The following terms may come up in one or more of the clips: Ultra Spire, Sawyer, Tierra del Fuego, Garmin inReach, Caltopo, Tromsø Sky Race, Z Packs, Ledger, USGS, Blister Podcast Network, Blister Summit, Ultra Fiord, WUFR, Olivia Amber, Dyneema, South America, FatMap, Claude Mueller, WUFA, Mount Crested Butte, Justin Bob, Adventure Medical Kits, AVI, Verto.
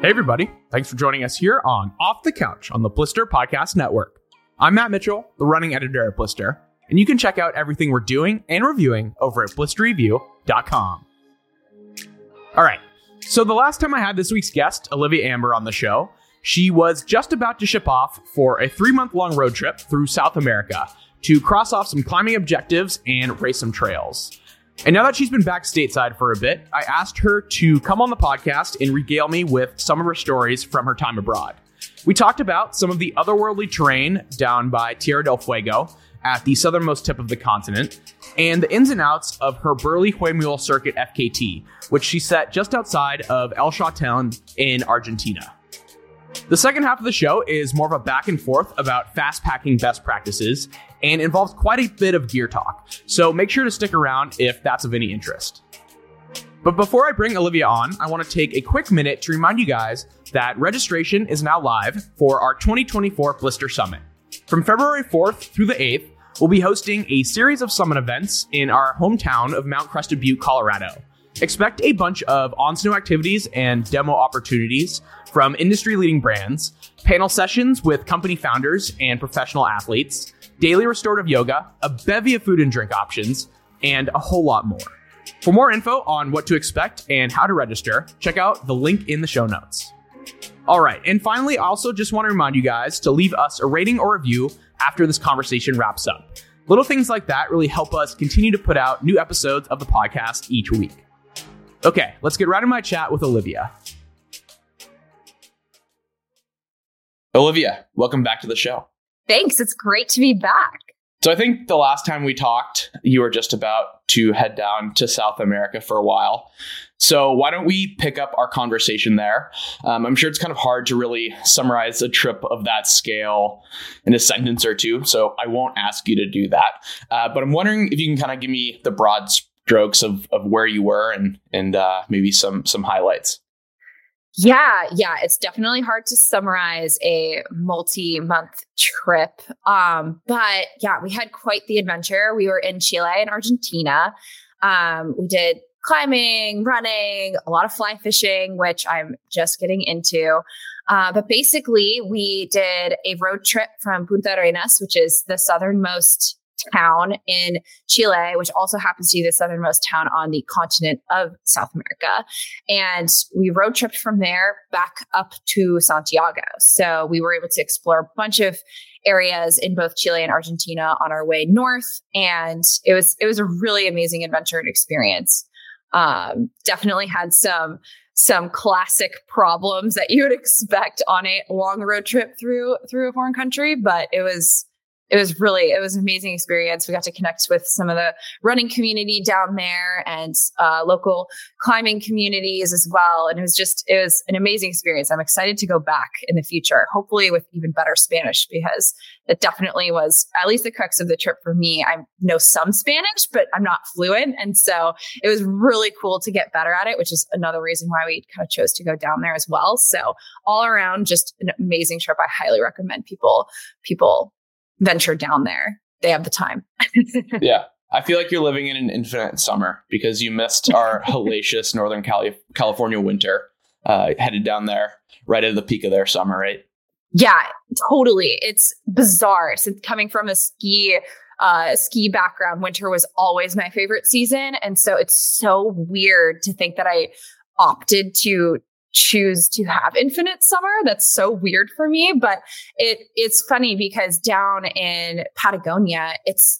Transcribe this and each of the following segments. Hey everybody, thanks for joining us here on Off the Couch on the Blister Podcast Network. I'm Matt Mitchell, the running editor at Blister, and you can check out everything we're doing and reviewing over at blisterreview.com. All right, so the last time I had this week's guest, Olivia Amber, on the show, she was just about to ship off for a 3-month-long road trip through South America to cross off some climbing objectives and race some trails. And now that she's been back stateside for a bit, I asked her to come on the podcast and regale me with some of her stories from her time abroad. We talked about some of the otherworldly terrain down by Tierra del Fuego at the southernmost tip of the continent, and the ins and outs of her burly Huemul Circuit FKT, which she set just outside of El Chaltén in Argentina. The second half of the show is more of a back and forth about fast packing best practices and involves quite a bit of gear talk, so make sure to stick around if that's of any interest. But before I bring Olivia on, I want to take a quick minute to remind you guys that registration is now live for our 2024 Blister Summit. From February 4th through the 8th, we'll be hosting a series of summit events in our hometown of Mount Crested Butte, Colorado. Expect a bunch of on-snow activities and demo opportunities from industry-leading brands, panel sessions with company founders and professional athletes, daily restorative yoga, a bevy of food and drink options, and a whole lot more. For more info on what to expect and how to register, check out the link in the show notes. All right, and finally, I also just want to remind you guys to leave us a rating or review after this conversation wraps up. Little things like that really help us continue to put out new episodes of the podcast each week. Okay, let's get right in my chat with Olivia. Olivia, welcome back to the show. Thanks. It's great to be back. So I think the last time we talked, you were just about to head down to South America for a while. So why don't we pick up our conversation there? I'm sure it's kind of hard to really summarize a trip of that scale in a sentence or two, so I won't ask you to do that. But I'm wondering if you can kind of give me the broad strokes of where you were and maybe some highlights. Yeah. It's definitely hard to summarize a multi-month trip. But yeah, we had quite the adventure. We were in Chile and Argentina. We did climbing, running, a lot of fly fishing, which I'm just getting into. But basically, we did a road trip from Punta Arenas, which is the southernmost town in Chile, which also happens to be the southernmost town on the continent of South America. And we road tripped from there back up to Santiago. So we were able to explore a bunch of areas in both Chile and Argentina on our way north. And it was a really amazing adventure and experience. Definitely had some classic problems that you would expect on a long road trip through a foreign country, but it was an amazing experience. We got to connect with some of the running community down there and local climbing communities as well. And it was an amazing experience. I'm excited to go back in the future, hopefully with even better Spanish, because it definitely was at least the crux of the trip for me. I know some Spanish, but I'm not fluent. And so it was really cool to get better at it, which is another reason why we kind of chose to go down there as well. So all around, just an amazing trip. I highly recommend people venture down there. They have the time. Yeah. I feel like you're living in an infinite summer because you missed our hellacious Northern California winter, headed down there right at the peak of their summer, right? Yeah, totally. It's bizarre. Since coming from a ski background, winter was always my favorite season. And so it's so weird to think that I opted to choose to have infinite summer. That's so weird for me, but it's funny because down in Patagonia,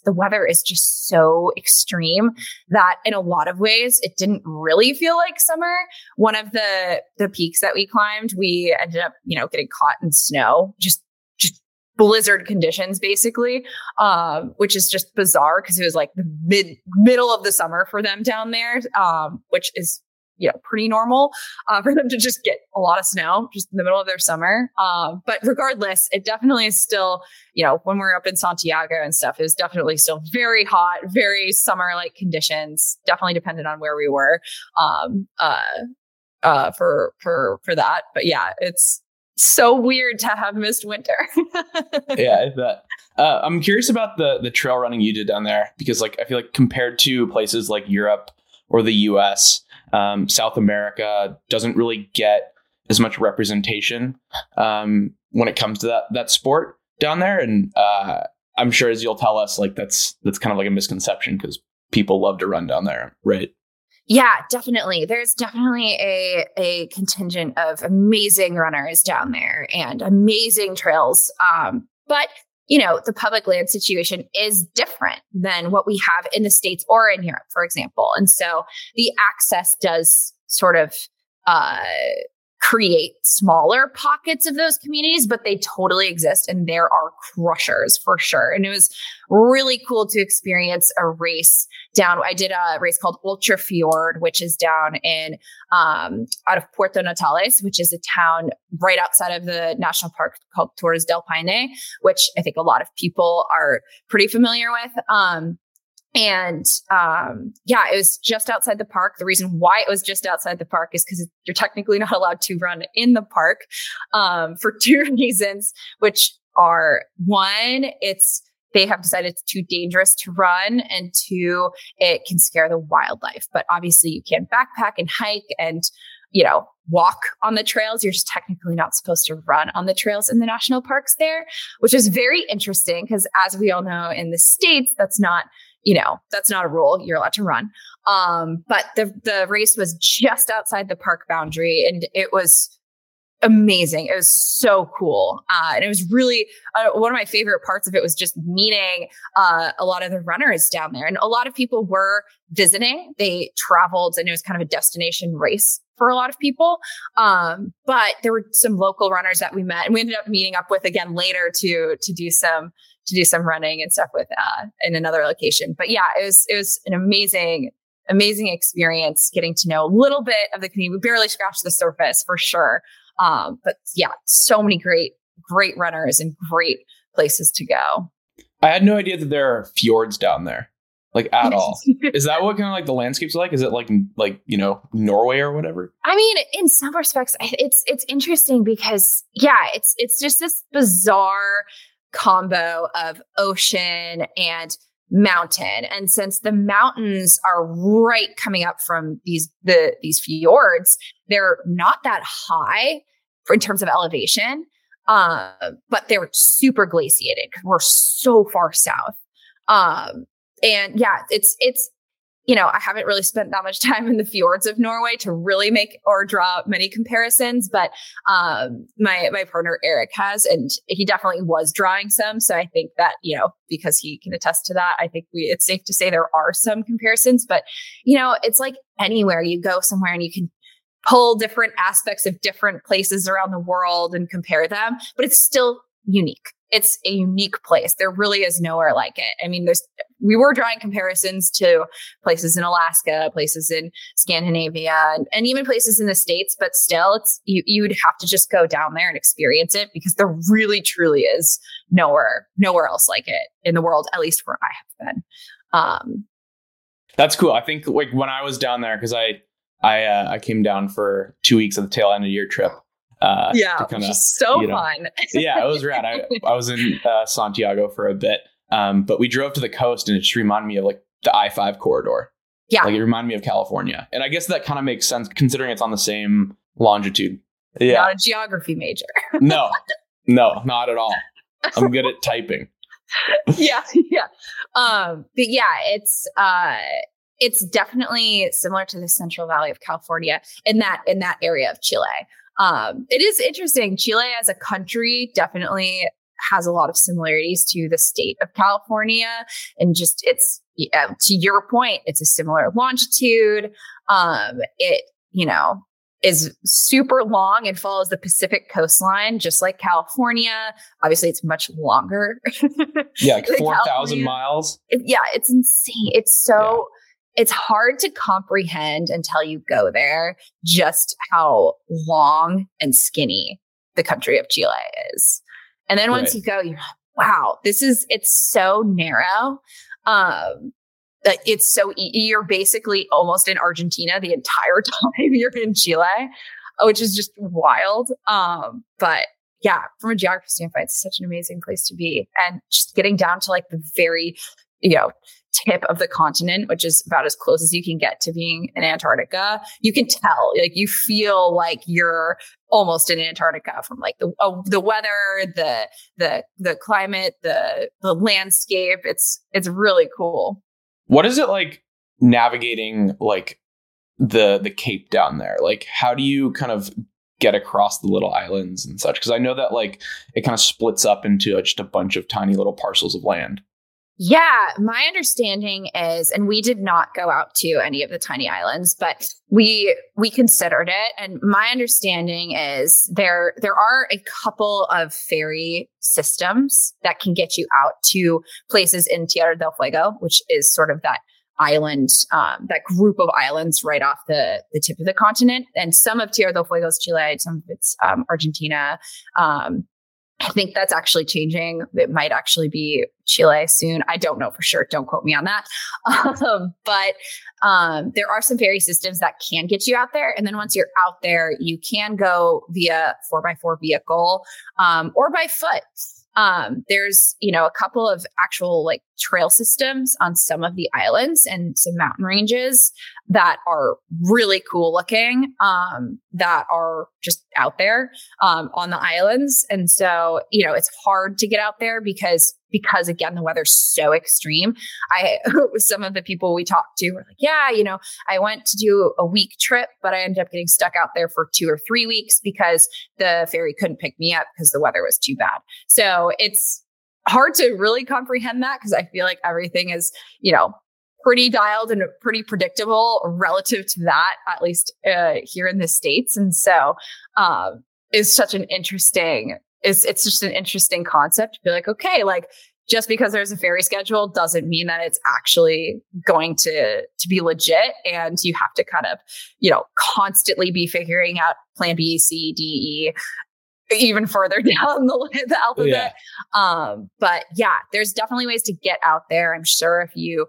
the weather is just so extreme that in a lot of ways it didn't really feel like summer. One of the peaks that we climbed, we ended up, getting caught in snow, just blizzard conditions basically, which is just bizarre because it was like the middle of the summer for them down there, which is pretty normal for them to just get a lot of snow just in the middle of their summer. But regardless, it definitely is still, when we're up in Santiago and stuff, it was definitely still very hot, very summer-like conditions, definitely dependent on where we were for that. But yeah, it's so weird to have missed winter. Yeah, I bet. I'm curious about the trail running you did down there because I feel like compared to places like Europe or the US, South America doesn't really get as much representation when it comes to that sport down there. And I'm sure, as you'll tell us, like that's kind of like a misconception because people love to run down there, right? Yeah, definitely. There's definitely a contingent of amazing runners down there and amazing trails. But you know, the public land situation is different than what we have in the States or in Europe, for example. And so the access does sort of create smaller pockets of those communities, but they totally exist. And there are crushers for sure. And it was really cool to experience a race down. I did a race called Ultra Fiord, which is down in out of Puerto Natales, which is a town right outside of the national park called Torres del Paine, which I think a lot of people are pretty familiar with. Yeah, it was just outside the park. The reason why it was just outside the park is because you're technically not allowed to run in the park, for two reasons, which are one, they have decided it's too dangerous to run, and two, it can scare the wildlife. But obviously you can backpack and hike and, you know, walk on the trails. You're just technically not supposed to run on the trails in the national parks there, which is very interesting because, as we all know, in the States, that's not a rule. You're allowed to run. But the race was just outside the park boundary, and it was amazing. It was so cool. And it was really one of my favorite parts of it was just meeting a lot of the runners down there. And a lot of people were visiting. They traveled, and it was kind of a destination race for a lot of people. But there were some local runners that we met, and we ended up meeting up with again later to do some running and stuff with in another location. But yeah, it was an amazing experience getting to know a little bit of the community. We barely scratched the surface for sure. But yeah, so many great runners and great places to go. I had no idea that there are fjords down there, like at all. Is that what kind of like the landscape's like? Is it like, you know, Norway or whatever? I mean, in some respects, it's interesting because yeah, it's just this bizarre combo of ocean and mountain. And since the mountains are right coming up from these fjords, they're not that high in terms of elevation, but they're super glaciated because we're so far south. And yeah, it's you know, I haven't really spent that much time in the fjords of Norway to really make or draw many comparisons, but my partner Eric has, and he definitely was drawing some. So I think that, you know, because he can attest to that, I think it's safe to say there are some comparisons. But, you know, it's like anywhere you go somewhere and you can pull different aspects of different places around the world and compare them, but it's still unique. It's a unique place. There really is nowhere like it. I mean, we were drawing comparisons to places in Alaska, places in Scandinavia, and even places in the States, but still it's, you would have to just go down there and experience it because there really truly is nowhere else like it in the world, at least where I have been. That's cool. I think like when I was down there, cause I came down for 2 weeks at the tail end of your trip. Which is so fun. Yeah, it was rad. I was in Santiago for a bit, but we drove to the coast, and it just reminded me of like the I-5 corridor. Yeah, like it reminded me of California, and I guess that kind of makes sense considering it's on the same longitude. Yeah, not a geography major. No, not at all. I'm good at typing. yeah. But yeah, it's definitely similar to the Central Valley of California in that area of Chile. It is interesting. Chile as a country definitely has a lot of similarities to the state of California, and just it's, to your point, it's a similar longitude. It, you know, is super long and follows the Pacific coastline, just like California. Obviously it's much longer. Yeah. Like 4,000 miles. Yeah. It's insane. It's so... Yeah. It's hard to comprehend until you go there just how long and skinny the country of Chile is. And then once you go, you're like, wow, it's so narrow. That it's so you're basically almost in Argentina the entire time you're in Chile, which is just wild. But yeah, from a geography standpoint, it's such an amazing place to be. And just getting down to like the very, you know, tip of the continent, which is about as close as you can get to being in Antarctica, you can tell, like, you feel like you're almost in Antarctica from like the weather, the climate, the landscape. It's really cool. What is it like navigating like the Cape down there? Like, how do you kind of get across the little islands and such? Because I know that like it kind of splits up into just a bunch of tiny little parcels of land. Yeah, my understanding is, and we did not go out to any of the tiny islands, but we considered it. And my understanding is there are a couple of ferry systems that can get you out to places in Tierra del Fuego, which is sort of that island, that group of islands right off the tip of the continent. And some of Tierra del Fuego is Chile, some of it's Argentina. I think that's actually changing. It might actually be Chile soon. I don't know for sure. Don't quote me on that. But there are some ferry systems that can get you out there. And then once you're out there, you can go via 4x4 vehicle or by foot. There's, a couple of actual like trail systems on some of the islands and some mountain ranges that are really cool looking, that are just out there, on the islands. And so, it's hard to get out there because again, the weather's so extreme. Some of the people we talked to were like, yeah, I went to do a week trip, but I ended up getting stuck out there for 2 or 3 weeks because the ferry couldn't pick me up because the weather was too bad. So it's hard to really comprehend that because I feel like everything is, pretty dialed and pretty predictable relative to that, at least here in the States. And so it's such an interesting It's just an interesting concept to be like, okay, like just because there's a ferry schedule doesn't mean that it's actually going to be legit. And you have to kind of, constantly be figuring out plan B, C, D, E, even further down the alphabet. Yeah. But yeah, there's definitely ways to get out there. I'm sure if you,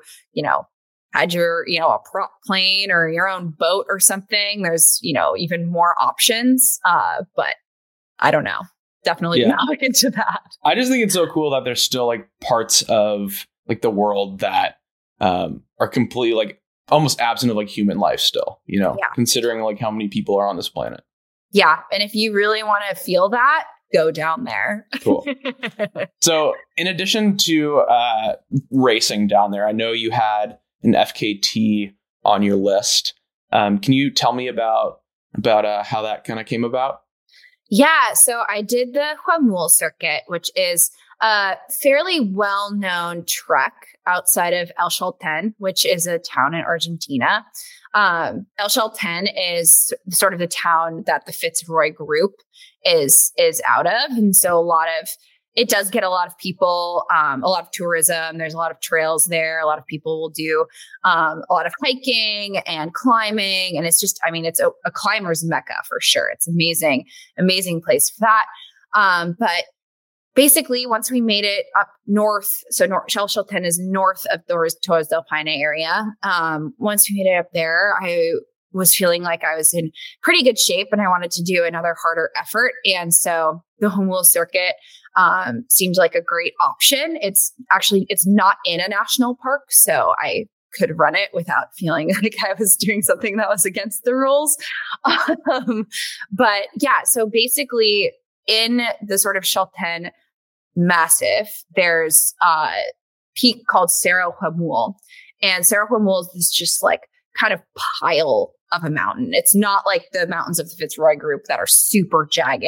had your, a prop plane or your own boat or something, there's, even more options. But I don't know. Definitely not into that. I just think it's so cool that there's still like parts of like the world that are completely like almost absent of like human life still, considering like how many people are on this planet. Yeah. And if you really want to feel that, go down there. Cool. So in addition to racing down there, I know you had an FKT on your list. Can you tell me about how that kind of came about? Yeah, so I did the Huemul Circuit, which is a fairly well-known trek outside of El Chaltén, which is a town in Argentina. El Chaltén is sort of the town that the Fitzroy group is out of. And so it does get a lot of people, a lot of tourism. There's a lot of trails there. A lot of people will do a lot of hiking and climbing. And it's just, it's a climber's mecca for sure. It's amazing, amazing place for that. But basically, once we made it up north, so El Chaltén is north of the Torres del Paine area. Once we made it up there, I was feeling like I was in pretty good shape and I wanted to do another harder effort. And so the Huemul Circuit seemed like a great option. It's not in a national park, so I could run it without feeling like I was doing something that was against the rules. But yeah, so basically in the sort of Chaltén massif, there's a peak called Cerro Huemul. And Cerro Huemul is just like kind of pile of a mountain. It's not like the mountains of the Fitzroy group that are super jagged.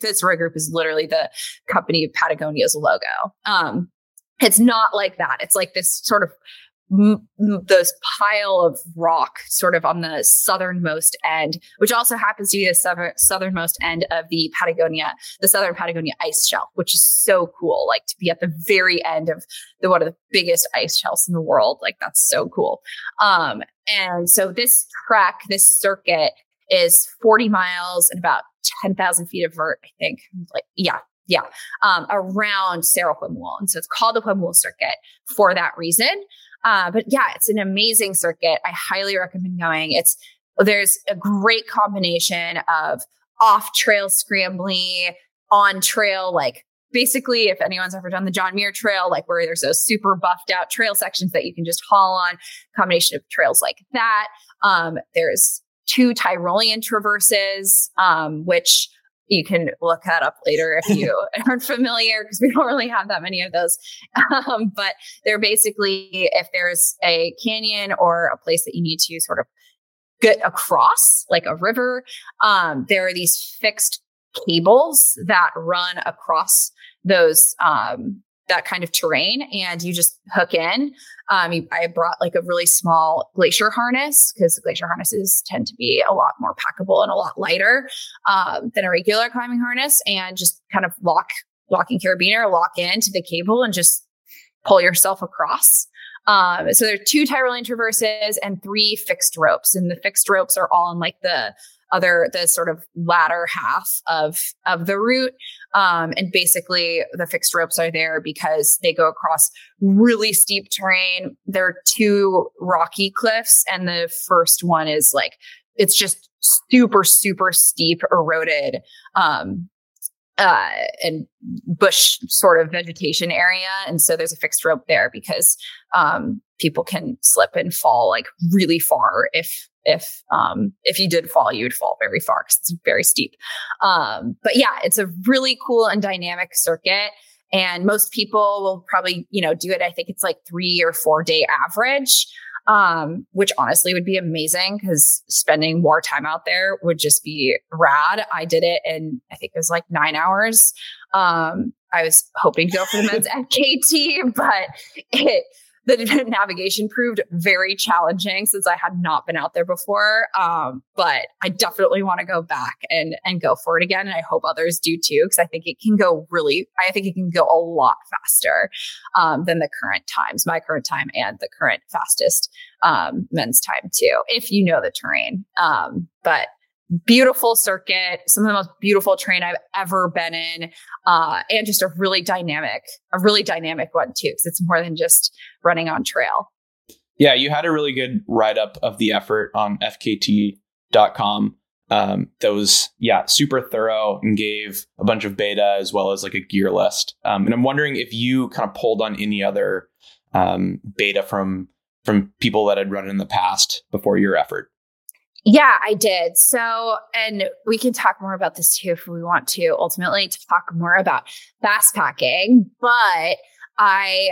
Fitzroy group is literally the company of Patagonia's logo. It's not like that. It's like this sort of this pile of rock sort of on the southernmost end, which also happens to be the southernmost end of the southern Patagonia ice shelf, which is so cool. Like to be at the very end of one of the biggest ice shelves in the world. Like that's so cool. And so this trek, this circuit is 40 miles and about 10,000 feet of vert, I think. Around Cerro Huemul. And so it's called the Huemul Circuit for that reason. But yeah, it's an amazing circuit. I highly recommend going. There's a great combination of off-trail scrambly, on-trail like basically, if anyone's ever done the John Muir Trail, like where there's those super buffed out trail sections that you can just haul on, combination of trails like that. There's two Tyrolean traverses, which you can look that up later if you aren't familiar, because we don't really have that many of those. But they're basically, if there's a canyon or a place that you need to sort of get across, like a river, there are these fixed cables that run across those, that kind of terrain, and you just hook in. I brought like a really small glacier harness, because glacier harnesses tend to be a lot more packable and a lot lighter than a regular climbing harness, and just kind of lock into the cable and just pull yourself across. So there are two Tyrolean traverses and three fixed ropes, and the fixed ropes are all in like the sort of latter half of the route. And basically the fixed ropes are there because they go across really steep terrain. There are two rocky cliffs, and the first one is like, it's just super, super steep, eroded, and bush sort of vegetation area. And so there's a fixed rope there because, people can slip and fall like really far. If you did fall, you would fall very far because it's very steep. But yeah, it's a really cool and dynamic circuit. And most people will probably, do it. I think it's like 3 or 4 day average, which honestly would be amazing because spending more time out there would just be rad. I did it in, I think it was like 9 hours. I was hoping to go for the men's FKT, but the navigation proved very challenging since I had not been out there before. But I definitely want to go back and go for it again. And I hope others do too, because I think it can go a lot faster than the current times, my current time and the current fastest men's time too, if you know the terrain. But beautiful circuit, some of the most beautiful terrain I've ever been in, and just a really dynamic one too, because it's more than just running on trail. Yeah, you had a really good write-up of the effort on FKT.com. That was super thorough and gave a bunch of beta as well as like a gear list. And I'm wondering if you kind of pulled on any other beta from people that had run in the past before your effort. Yeah, I did. So, and we can talk more about this too, if we want to ultimately talk more about fast packing, but I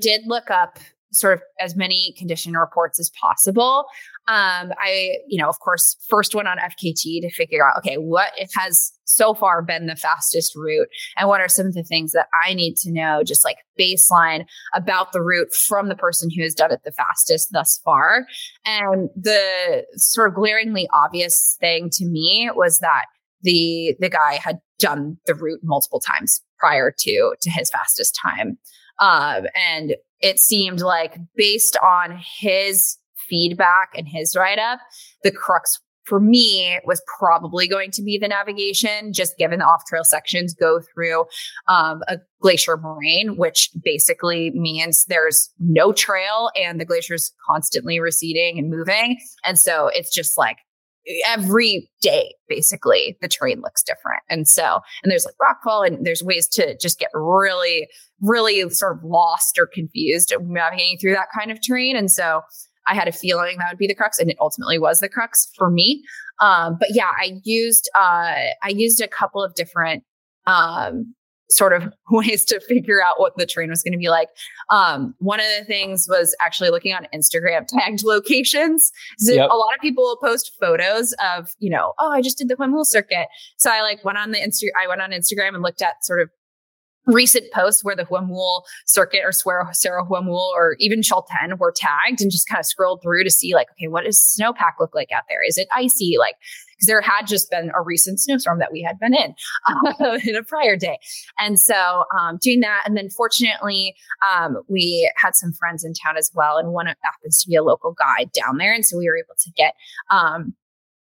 did look up sort of as many condition reports as possible. Of course, first one on FKT to figure out, okay, what has so far been the fastest route and what are some of the things that I need to know, just like baseline about the route from the person who has done it the fastest thus far. And the sort of glaringly obvious thing to me was that the guy had done the route multiple times prior to his fastest time. And it seemed like, based on his feedback and his write-up, the crux for me was probably going to be the navigation, just given the off-trail sections go through a glacier moraine, which basically means there's no trail and the glacier's constantly receding and moving. And so it's just like every day, basically, the terrain looks different. And there's like rockfall, and there's ways to just get really, really sort of lost or confused navigating through that kind of terrain. And so I had a feeling that would be the crux, and it ultimately was the crux for me. But yeah, I used a couple of different, sort of ways to figure out what the terrain was going to be like. One of the things was actually looking on Instagram tagged locations. So yep. A lot of people post photos of, I just did the Huemul circuit. So I went on Instagram and looked at sort of recent posts where the Huemul circuit or Cerro Huemul or even Chaltén were tagged, and just kind of scrolled through to see like, okay, what does snowpack look like out there? Is it icy? Like, because there had just been a recent snowstorm that we had been in a prior day. And so doing that. And then fortunately, we had some friends in town as well. And one happens to be a local guide down there. And so we were able to get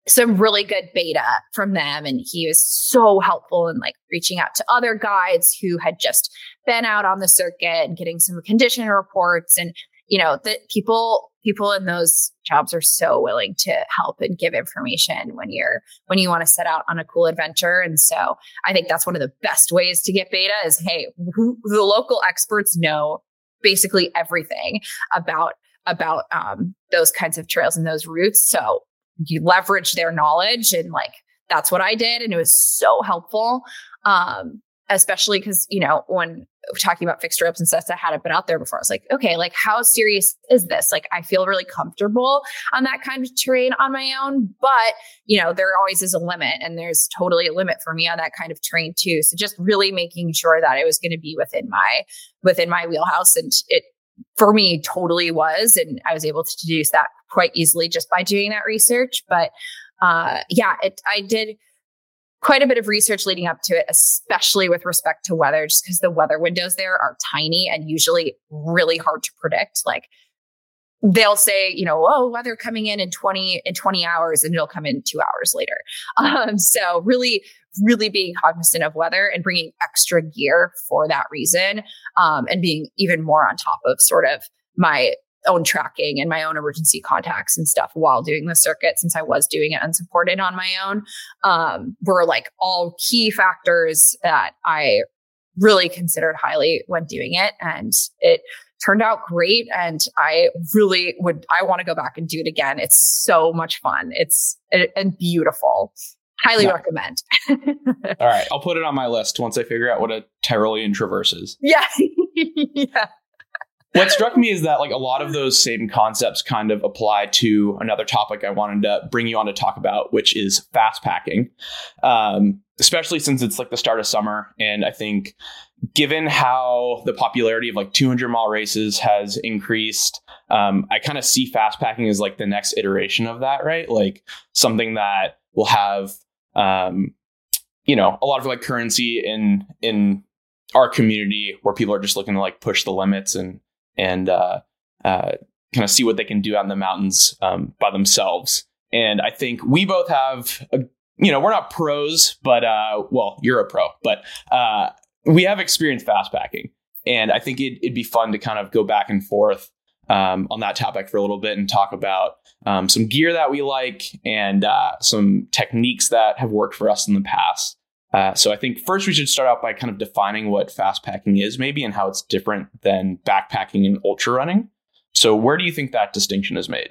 some really good beta from them. And he was so helpful in like reaching out to other guides who had just been out on the circuit and getting some condition reports. And, the people people in those jobs are so willing to help and give information when you want to set out on a cool adventure. And so I think that's one of the best ways to get beta is, hey, the local experts know basically everything about those kinds of trails and those routes. So you leverage their knowledge, and like, that's what I did. And it was so helpful. Especially because, you know, when talking about fixed ropes and stuff, I hadn't been out there before. I was like, okay, like, how serious is this? Like, I feel really comfortable on that kind of terrain on my own, but, you know, there always is a limit, and there's totally a limit for me on that kind of terrain too. So just really making sure that it was going to be within my wheelhouse. And it, for me, totally was. And I was able to deduce that quite easily just by doing that research. But I did quite a bit of research leading up to it, especially with respect to weather, just because the weather windows there are tiny and usually really hard to predict. Like, they'll say, you know, oh, weather coming in 20 hours, and it'll come in 2 hours later. So really, really being cognizant of weather and bringing extra gear for that reason, and being even more on top of sort of my own tracking and my own emergency contacts and stuff while doing the circuit, since I was doing it unsupported on my own, were like all key factors that I really considered highly when doing it. And it turned out great. And I want to go back and do it again. It's so much fun. It's beautiful. Highly recommend. All right. I'll put it on my list once I figure out what a Tyrolean traverse is. Yeah. Yeah. What struck me is that, like, a lot of those same concepts kind of apply to another topic I wanted to bring you on to talk about, which is fast packing, especially since it's like the start of summer. And I think given how the popularity of like 200-mile races has increased, I kind of see fast packing as like the next iteration of that, right? Like something that will have, you know, a lot of like currency in our community where people are just looking to like push the limits and kind of see what they can do out in the mountains by themselves. And I think we both have, we're not pros, but you're a pro, but we have experienced fast packing. And I think it'd be fun to kind of go back and forth on that topic for a little bit and talk about some gear that we like and some techniques that have worked for us in the past. So I think first we should start out by kind of defining what fast packing is maybe and how it's different than backpacking and ultra running. So where do you think that distinction is made?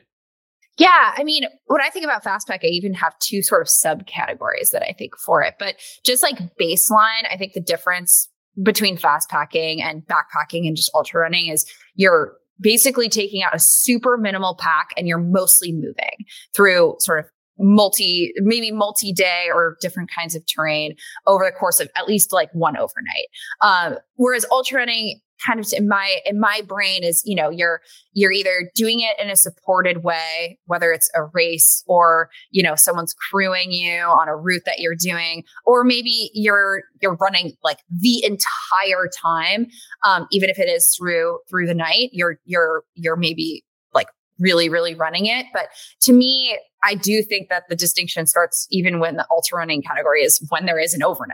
Yeah, I mean, when I think about fast pack, I even have two sort of subcategories that I think for it. But just like baseline, I think the difference between fast packing and backpacking and just ultra running is you're basically taking out a super minimal pack and you're mostly moving through sort of multi-day or different kinds of terrain over the course of at least like one overnight. Whereas ultra running kind of in my brain is, you know, you're either doing it in a supported way, whether it's a race or, you know, someone's crewing you on a route that you're doing, or maybe you're running like the entire time. Even if it is through the night, you're maybe like really, really running it. But to me, I do think that the distinction starts even when the ultra running category is when there is an overnight.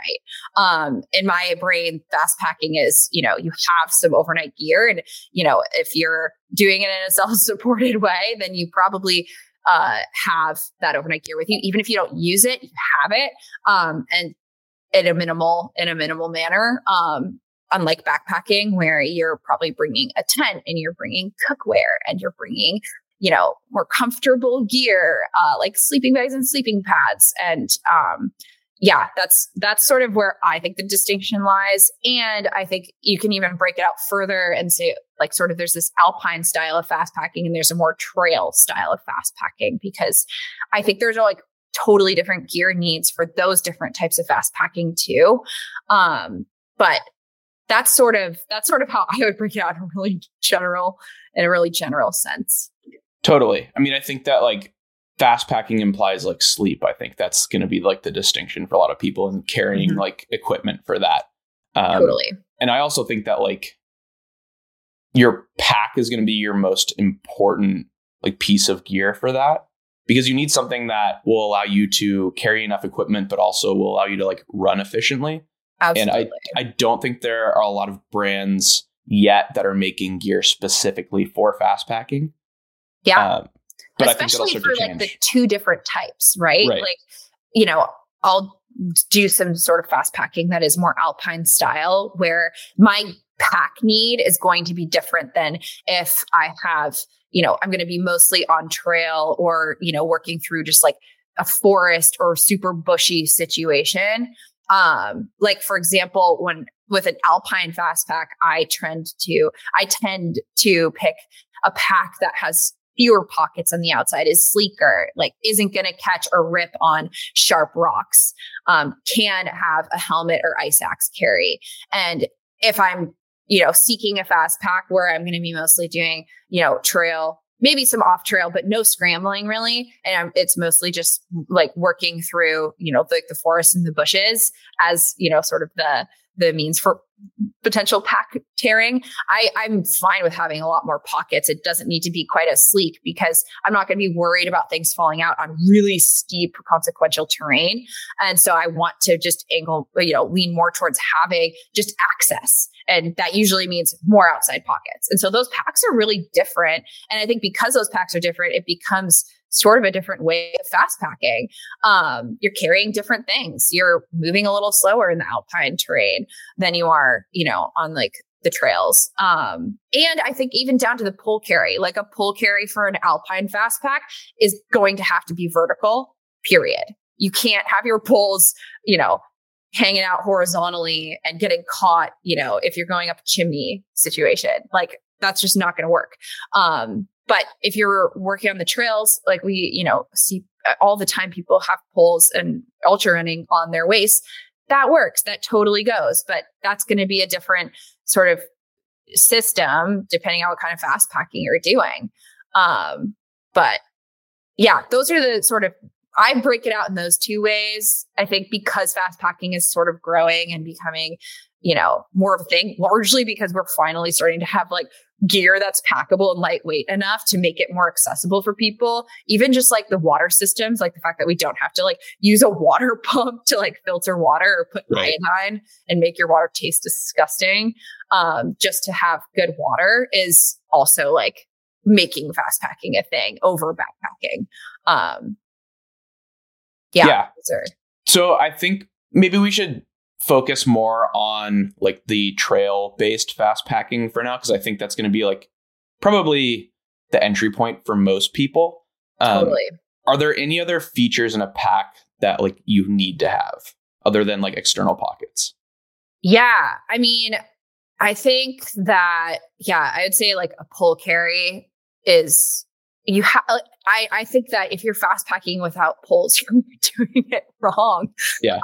In my brain, fast packing is, you know, you have some overnight gear, and, you know, if you're doing it in a self-supported way, then you probably have that overnight gear with you. Even if you don't use it, you have it, and in a minimal manner. Unlike backpacking, where you're probably bringing a tent and you're bringing cookware and you're bringing, you know, more comfortable gear, like sleeping bags and sleeping pads. And that's sort of where I think the distinction lies. And I think you can even break it out further and say, like, sort of there's this alpine style of fast packing and there's a more trail style of fast packing, because I think there's like totally different gear needs for those different types of fast packing too. But that's sort of how I would break it out in a really general sense. Totally. I mean, I think that like fast packing implies like sleep. I think that's going to be like the distinction for a lot of people, and carrying mm-hmm. like equipment for that. Totally. And I also think that like your pack is going to be your most important like piece of gear for that, because you need something that will allow you to carry enough equipment, but also will allow you to like run efficiently. Absolutely. And I don't think there are a lot of brands yet that are making gear specifically for fast packing. Yeah. But especially I think for like the two different types, right? Like, you know, I'll do some sort of fast packing that is more alpine style where my pack need is going to be different than if I have, you know, I'm going to be mostly on trail or, you know, working through just like a forest or super bushy situation. Like for example, when with an alpine fast pack, I tend to pick a pack that has fewer pockets on the outside, is sleeker, like isn't going to catch or rip on sharp rocks, can have a helmet or ice axe carry. And if I'm, you know, seeking a fast pack where I'm going to be mostly doing, you know, trail, maybe some off trail, but no scrambling really. And it's mostly just like working through, you know, like the forest and the bushes as, you know, sort of the means for potential pack tearing. I'm fine with having a lot more pockets. It doesn't need to be quite as sleek because I'm not going to be worried about things falling out on really steep consequential terrain. And so I want to just angle, you know, lean more towards having just access. And that usually means more outside pockets. And so those packs are really different. And I think because those packs are different, it becomes sort of a different way of fast packing. You're carrying different things. You're moving a little slower in the alpine terrain than you are, you know, on like the trails. And I think even down to the pull carry, like a pull carry for an alpine fast pack is going to have to be vertical, period. You can't have your pulls, you know, hanging out horizontally and getting caught, you know, if you're going up a chimney situation. Like that's just not going to work. But if you're working on the trails, like we, you know, see all the time, people have poles and ultra running on their waist. That works. That totally goes. But that's going to be a different sort of system depending on what kind of fast packing you're doing. But yeah, those are the sort of, I break it out in those two ways. I think because fast packing is sort of growing and becoming, you know, more of a thing, largely because we're finally starting to have like gear that's packable and lightweight enough to make it more accessible for people. Even just like the water systems, like the fact that we don't have to like use a water pump to like filter water or put iodine and make your water taste disgusting, just to have good water is also like making fast packing a thing over backpacking. Yeah. So I think maybe we should focus more on like the trail based fast packing for now, because I think that's going to be like probably the entry point for most people. Totally. Are there any other features in a pack that like you need to have other than like external pockets? Yeah. I mean, I think that, yeah, I would say like a pull carry is I think that if you're fast packing without poles, you're doing it wrong. Yeah.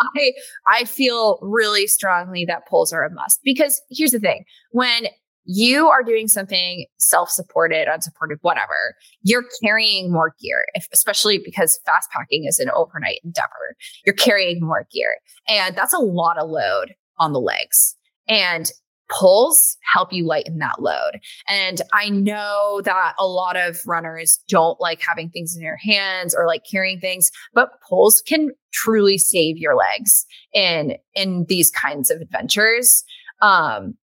I feel really strongly that poles are a must, because here's the thing. When you are doing something self-supported, unsupported, whatever, you're carrying more gear, especially because fast packing is an overnight endeavor. You're carrying more gear, and that's a lot of load on the legs. And pulls help you lighten that load. And I know that a lot of runners don't like having things in their hands or like carrying things, but pulls can truly save your legs in these kinds of adventures.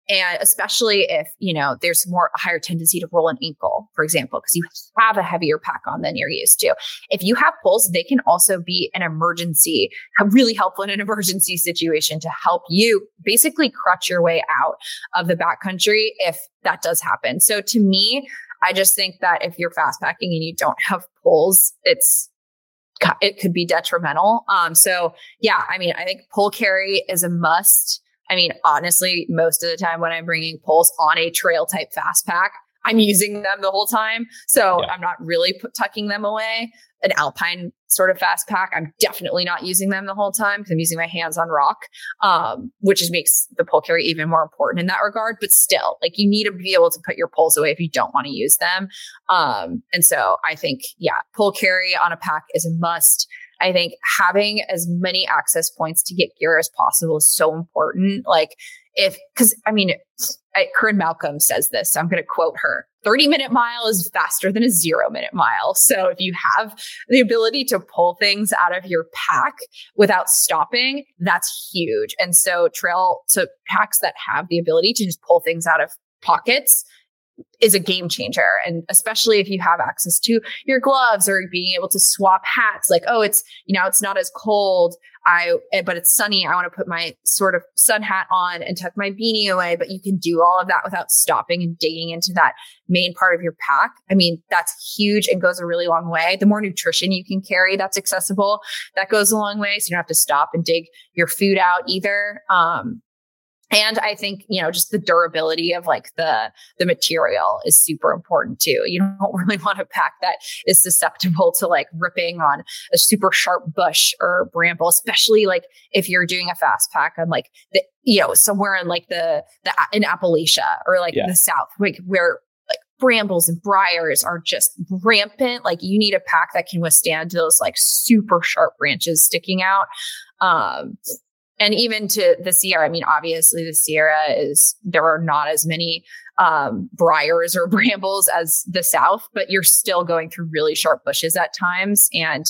And especially if, you know, there's a higher tendency to roll an ankle, for example, because you have a heavier pack on than you're used to. If you have pulls, they can also be an emergency, really helpful in an emergency situation to help you basically crutch your way out of the backcountry if that does happen. So to me, I just think that if you're fast packing and you don't have pulls, it could be detrimental. So yeah, I mean, I think pull carry is a must. I mean, honestly, most of the time when I'm bringing poles on a trail type fast pack, I'm using them the whole time. So yeah. I'm not really tucking them away. An alpine sort of fast pack, I'm definitely not using them the whole time because I'm using my hands on rock, which makes the pole carry even more important in that regard. But still, like you need to be able to put your poles away if you don't want to use them. And so I think, yeah, pole carry on a pack is a must. I think having as many access points to get gear as possible is so important. Like Corinne Malcolm says this, so I'm going to quote her. 30-minute mile is faster than a 0-minute mile. So if you have the ability to pull things out of your pack without stopping, that's huge. And so packs that have the ability to just pull things out of pockets is a game changer. And especially if you have access to your gloves or being able to swap hats, like, oh, it's, you know, it's not as cold, but it's sunny. I want to put my sort of sun hat on and tuck my beanie away, but you can do all of that without stopping and digging into that main part of your pack. I mean, that's huge and goes a really long way. The more nutrition you can carry that's accessible, that goes a long way. So you don't have to stop and dig your food out either. And I think, you know, just the durability of like the material is super important too. You don't really want a pack that is susceptible to like ripping on a super sharp bush or bramble, especially like if you're doing a fast pack on like the, you know, somewhere in like the in Appalachia or like the South, like where like brambles and briars are just rampant. Like you need a pack that can withstand those like super sharp branches sticking out. And even to the Sierra, I mean, obviously the Sierra is, there are not as many briars or brambles as the South, but you're still going through really sharp bushes at times. And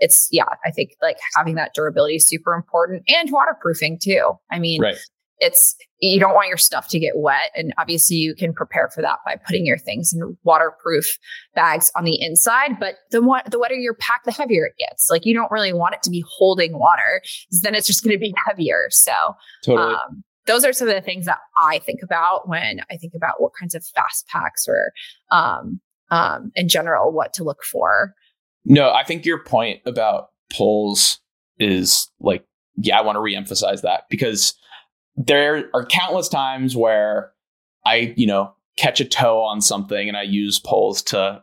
it's, I think like having that durability is super important, and waterproofing too. I mean, it's, you don't want your stuff to get wet. And obviously you can prepare for that by putting your things in waterproof bags on the inside. But the wetter your pack, the heavier it gets. Like you don't really want it to be holding water, because then it's just going to be heavier. So totally. Those are some of the things that I think about when I think about what kinds of fast packs or in general, what to look for. No, I think your point about poles is like, I want to reemphasize that, because there are countless times where I, you know, catch a toe on something and I use poles to,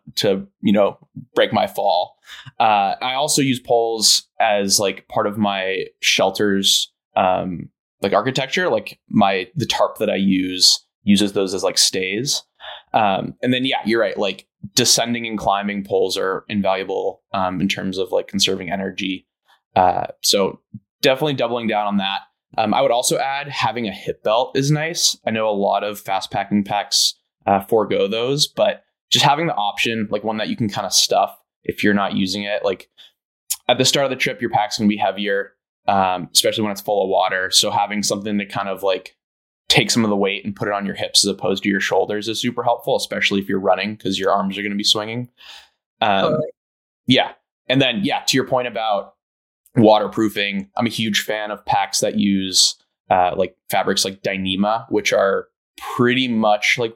you know, break my fall. I also use poles as like part of my shelters, like architecture, like the tarp that I use uses those as like stays. And then, you're right. Like descending and climbing poles are invaluable, in terms of like conserving energy. So definitely doubling down on that. I would also add having a hip belt is nice. I know a lot of fast packing packs forego those, but just having the option, like one that you can kind of stuff if you're not using it. Like at the start of the trip, your pack's going to be heavier, especially when it's full of water. So having something to kind of like take some of the weight and put it on your hips as opposed to your shoulders is super helpful, especially if you're running, because your arms are going to be swinging. And then, to your point about waterproofing, I'm a huge fan of packs that use like fabrics like Dyneema, which are pretty much like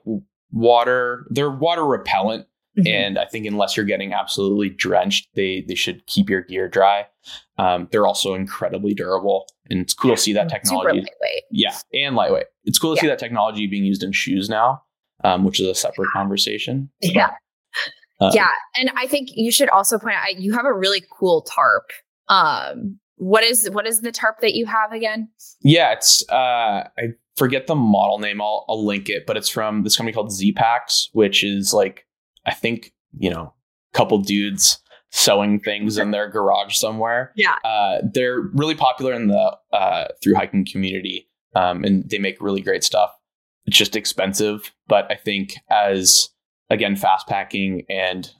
water. They're water repellent, and I think unless you're getting absolutely drenched, they should keep your gear dry. They're also incredibly durable, and it's cool to see that technology. Super lightweight. And lightweight. It's cool to see that technology being used in shoes now, which is a separate conversation. And I think you should also point out you have a really cool tarp. What is the tarp that you have again? It's I forget the model name. I'll link it, but it's from this company called Z Packs, which is like, I think, you know, a couple dudes sewing things in their garage somewhere. They're really popular in the through hiking community, and they make really great stuff. It's just expensive, but I think as again fast packing and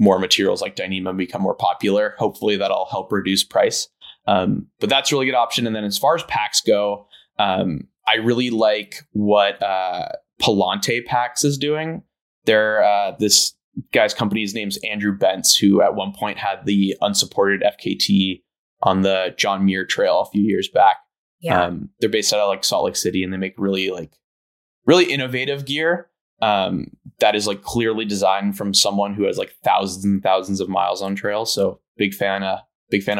more materials like Dyneema become more popular, hopefully that'll help reduce price. But that's a really good option. And then as far as packs go, I really like what Palante Packs is doing. They're this guy's company's name's Andrew Bentz, who at one point had the unsupported FKT on the John Muir Trail a few years back. They're based out of like Salt Lake City, and they make really innovative gear that is like clearly designed from someone who has like thousands and thousands of miles on trails. So big fan of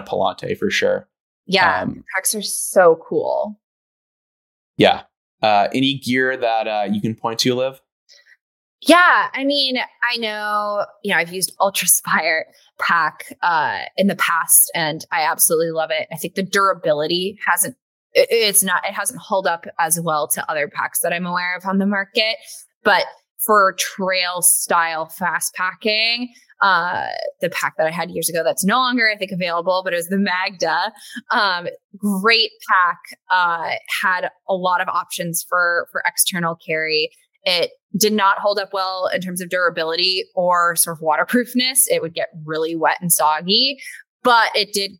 Palante for sure. Packs are so cool. Any gear that you can point to, Liv? I mean, I know, you know, I've used Ultra Spire pack in the past, and I absolutely love it. I think the durability hasn't held up as well to other packs that I'm aware of on the market, but for trail style fast packing, the pack that I had years ago that's no longer, I think, available, but it was the Magda. Great pack, had a lot of options for external carry. It did not hold up well in terms of durability or sort of waterproofness. It would get really wet and soggy, but it did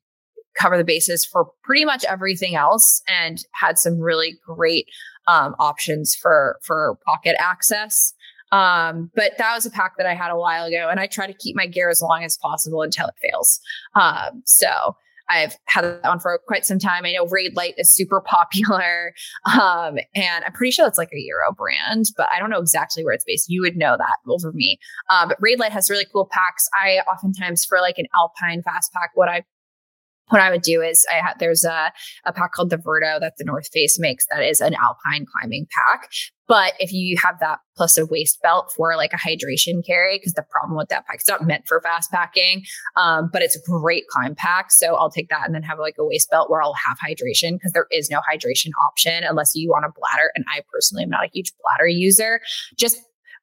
cover the bases for pretty much everything else and had some really great options for pocket access. But that was a pack that I had a while ago, and I try to keep my gear as long as possible until it fails. So I've had it on for quite some time. I know Raid Light is super popular. And I'm pretty sure it's like a Euro brand, but I don't know exactly where it's based. You would know that over me. But Raid Light has really cool packs. I oftentimes, for like an alpine fast pack, what I would do is there's a pack called the Verto that the North Face makes that is an alpine climbing pack. But if you have that plus a waist belt for like a hydration carry, because the problem with that pack, it's not meant for fast packing, but it's a great climb pack. So I'll take that and then have like a waist belt where I'll have hydration, because there is no hydration option unless you want a bladder. And I personally am not a huge bladder user. Just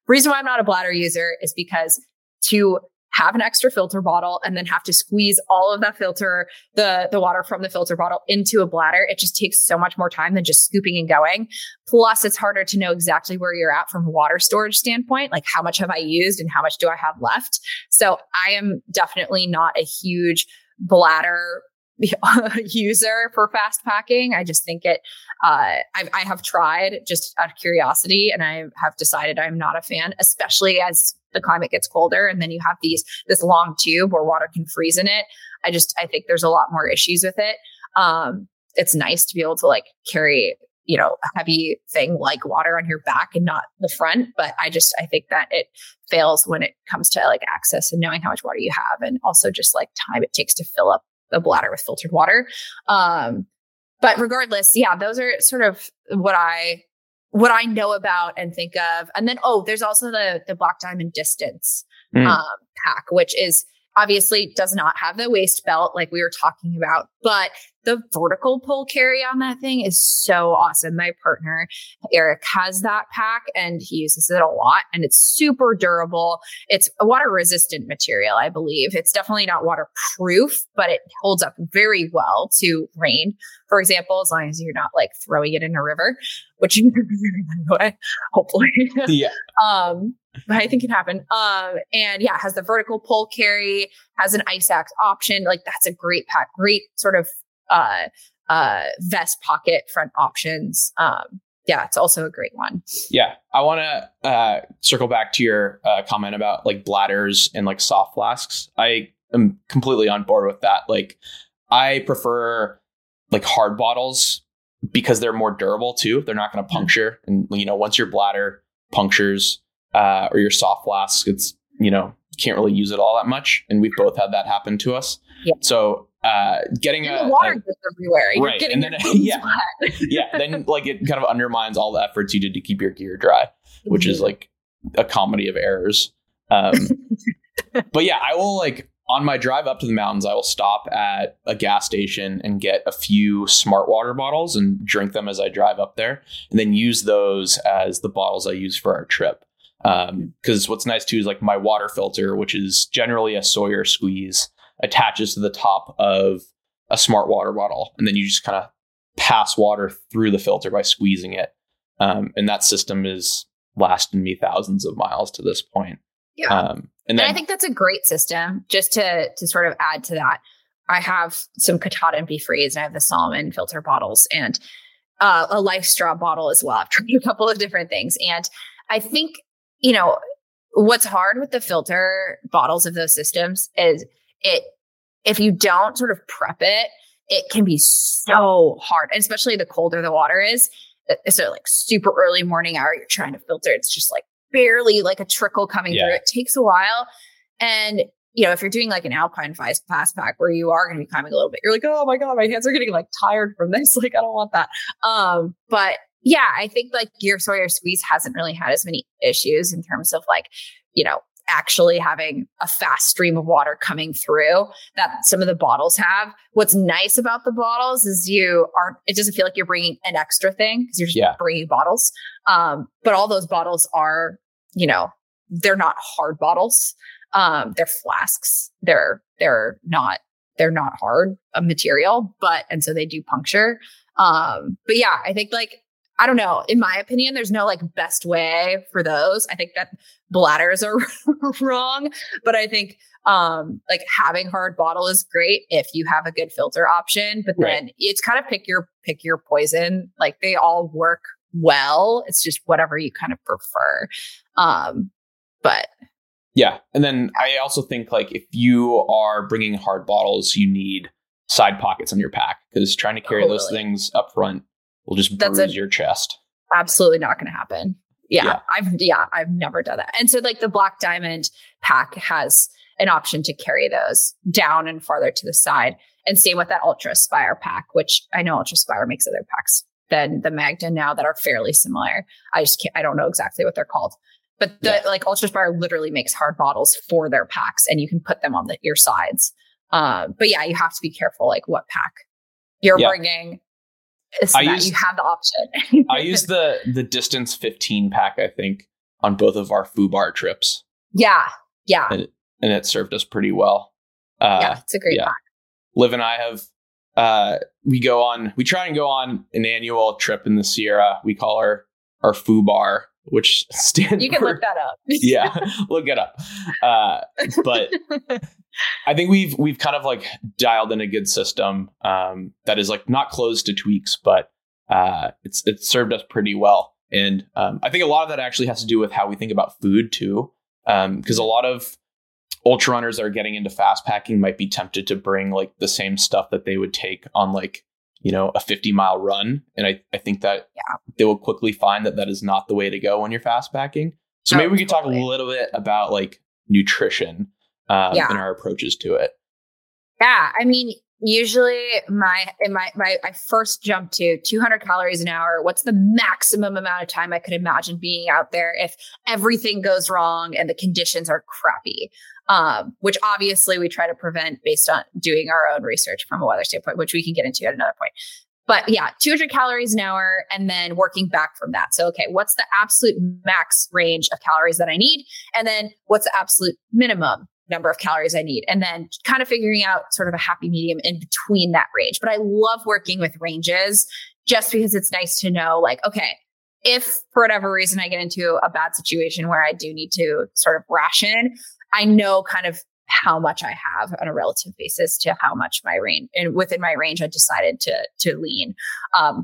reason why I'm not a bladder user is because to have an extra filter bottle and then have to squeeze all of that filter, the water from the filter bottle into a bladder, it just takes so much more time than just scooping and going. Plus, it's harder to know exactly where you're at from a water storage standpoint, like how much have I used and how much do I have left. So I am definitely not a huge bladder user for fast packing. I just think it, I have tried just out of curiosity, and I have decided I'm not a fan, especially as the climate gets colder and then you have this long tube where water can freeze in it. I think there's a lot more issues with it. It's nice to be able to like carry, a heavy thing like water on your back and not the front. But I think that it fails when it comes to like access and knowing how much water you have, and also just like time it takes to fill up a bladder with filtered water. But regardless, yeah, those are sort of what I know about and think of. And then, there's also the Black Diamond Distance pack, which is obviously does not have the waist belt like we were talking about, but the vertical pull carry on that thing is so awesome. My partner, Eric, has that pack and he uses it a lot, and it's super durable. It's a water resistant material, I believe. It's definitely not waterproof, but it holds up very well to rain, for example, as long as you're not like throwing it in a river, which you can be running away, hopefully. Yeah. But I think it happened. And yeah, it has the vertical pull carry, has an ice axe option. Like, that's a great pack, great sort of vest pocket front options. It's also a great one. Yeah. I want to circle back to your comment about like bladders and like soft flasks. I am completely on board with that. Like, I prefer like hard bottles because they're more durable too. They're not going to puncture. And once your bladder punctures or your soft flask, it's, you can't really use it all that much. And we've both had that happen to us. Yeah. So getting and the water goes everywhere. You're right. And then, then like it kind of undermines all the efforts you did to keep your gear dry, which is like a comedy of errors. But yeah, I will like on my drive up to the mountains, I will stop at a gas station and get a few smart water bottles and drink them as I drive up there, and then use those as the bottles I use for our trip. Because what's nice too is like my water filter, which is generally a Sawyer squeeze, attaches to the top of a smart water bottle, and then you just kind of pass water through the filter by squeezing it. And that system is lasting me thousands of miles to this point. Yeah. And I think that's a great system. Just to sort of add to that, I have some Katata and Be Freeze, and I have the Solomon filter bottles, and a Life Straw bottle as well. I've tried a couple of different things, and I think what's hard with the filter bottles of those systems is if you don't sort of prep it, it can be so hard, and especially the colder the water is. So like super early morning hour, you're trying to filter. It's just like barely like a trickle coming through. It takes a while. And, if you're doing like an alpine fast pack where you are going to be climbing a little bit, you're like, oh my God, my hands are getting like tired from this. Like, I don't want that. But yeah, I think like Gear Sawyer Squeeze hasn't really had as many issues in terms of like, actually having a fast stream of water coming through that some of the bottles have. What's nice about the bottles is it doesn't feel like you're bringing an extra thing because you're just bringing bottles. But all those bottles are, they're not hard bottles. They're flasks. They're not hard material, and so they do puncture. But yeah, I think like, I don't know. In my opinion, there's no like best way for those. I think that bladders are wrong, but I think like having hard bottle is great if you have a good filter option, but then it's kind of pick your poison. Like, they all work well. It's just whatever you kind of prefer. But yeah. And then I also think, like, if you are bringing hard bottles, you need side pockets on your pack, because trying to carry those things up front will just bruise your chest. Absolutely not going to happen. Yeah. I've never done that. And so, like, the Black Diamond pack has an option to carry those down and farther to the side. And same with that Ultra Spire pack, which I know Ultra Spire makes other packs than the Magda now that are fairly similar. I don't know exactly what they're called, but like Ultra Spire literally makes hard bottles for their packs, and you can put them on your sides. But yeah, you have to be careful, like, what pack you're bringing. You have the option. I use the distance 15 pack, I think, on both of our FUBAR trips. Yeah. Yeah. And it served us pretty well. It's a great pack. Liv and I have, we try and go on an annual trip in the Sierra. We call our FUBAR, which stands You can for, look that up. Yeah, look it up. But I think we've kind of, like, dialed in a good system that is, like, not closed to tweaks, but it's served us pretty well. And I think a lot of that actually has to do with how we think about food too, because a lot of ultra runners that are getting into fast packing might be tempted to bring, like, the same stuff that they would take on, like, you know, a 50-mile run. And I think that they will quickly find that is not the way to go when you're fast packing. So maybe we could talk a little bit about, like, nutrition and our approaches to it. Yeah. I mean, usually I first jumped to 200 calories an hour. What's the maximum amount of time I could imagine being out there if everything goes wrong and the conditions are crappy? Which obviously we try to prevent based on doing our own research from a weather standpoint, which we can get into at another point. But yeah, 200 calories an hour, and then working back from that. So, okay, what's the absolute max range of calories that I need? And then what's the absolute minimum number of calories I need? And then kind of figuring out sort of a happy medium in between that range. But I love working with ranges just because it's nice to know, like, okay, if for whatever reason I get into a bad situation where I do need to sort of ration, I know kind of how much I have on a relative basis to how much my range, and within my range, I decided to lean,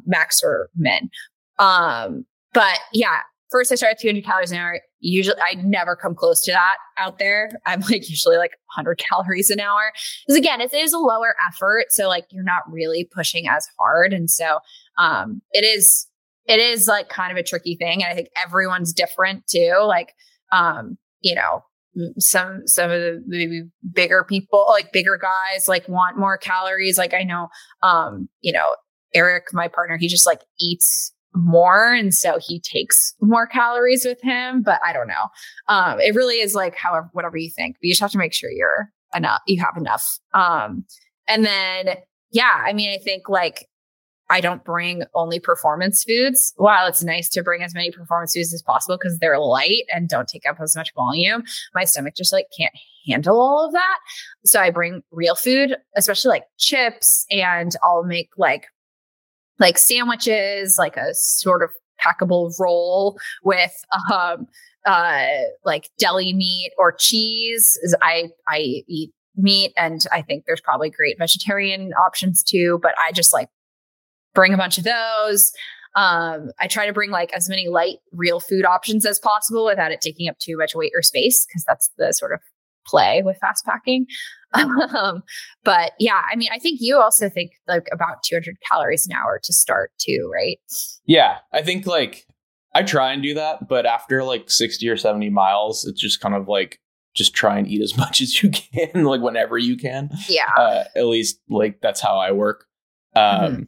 max or min. But yeah, first I start at 200 calories an hour. Usually I never come close to that out there. I'm, like, usually, like, 100 calories an hour. Because again, it is a lower effort. So, like, you're not really pushing as hard. And so, it is like kind of a tricky thing. And I think everyone's different too. Like, you know, some of the maybe bigger people, like bigger guys, like, want more calories. Like, I know, you know, Eric, my partner, he just, like, eats more. And so he takes more calories with him, but I don't know. It really is, like, however, whatever you think, but you just have to make sure you're enough, you have enough. And then, yeah, I mean, I think, like, I don't bring only performance foods. While it's nice to bring as many performance foods as possible because they're light and don't take up as much volume, my stomach just, like, can't handle all of that. So I bring real food, especially, like, chips, and I'll make like sandwiches, like a sort of packable roll with like deli meat or cheese. I eat meat, and I think there's probably great vegetarian options too, but I just, like, bring a bunch of those. I try to bring, like, as many light real food options as possible without it taking up too much weight or space, because that's the sort of play with fast packing. But yeah, I mean, I think you also think, like, about 200 calories an hour to start too, right? Yeah, I think, like, I try and do that, but after, like, 60 or 70 miles, it's just kind of like, just try and eat as much as you can, like, whenever you can. Yeah. At least, like, that's how I work. Mm-hmm.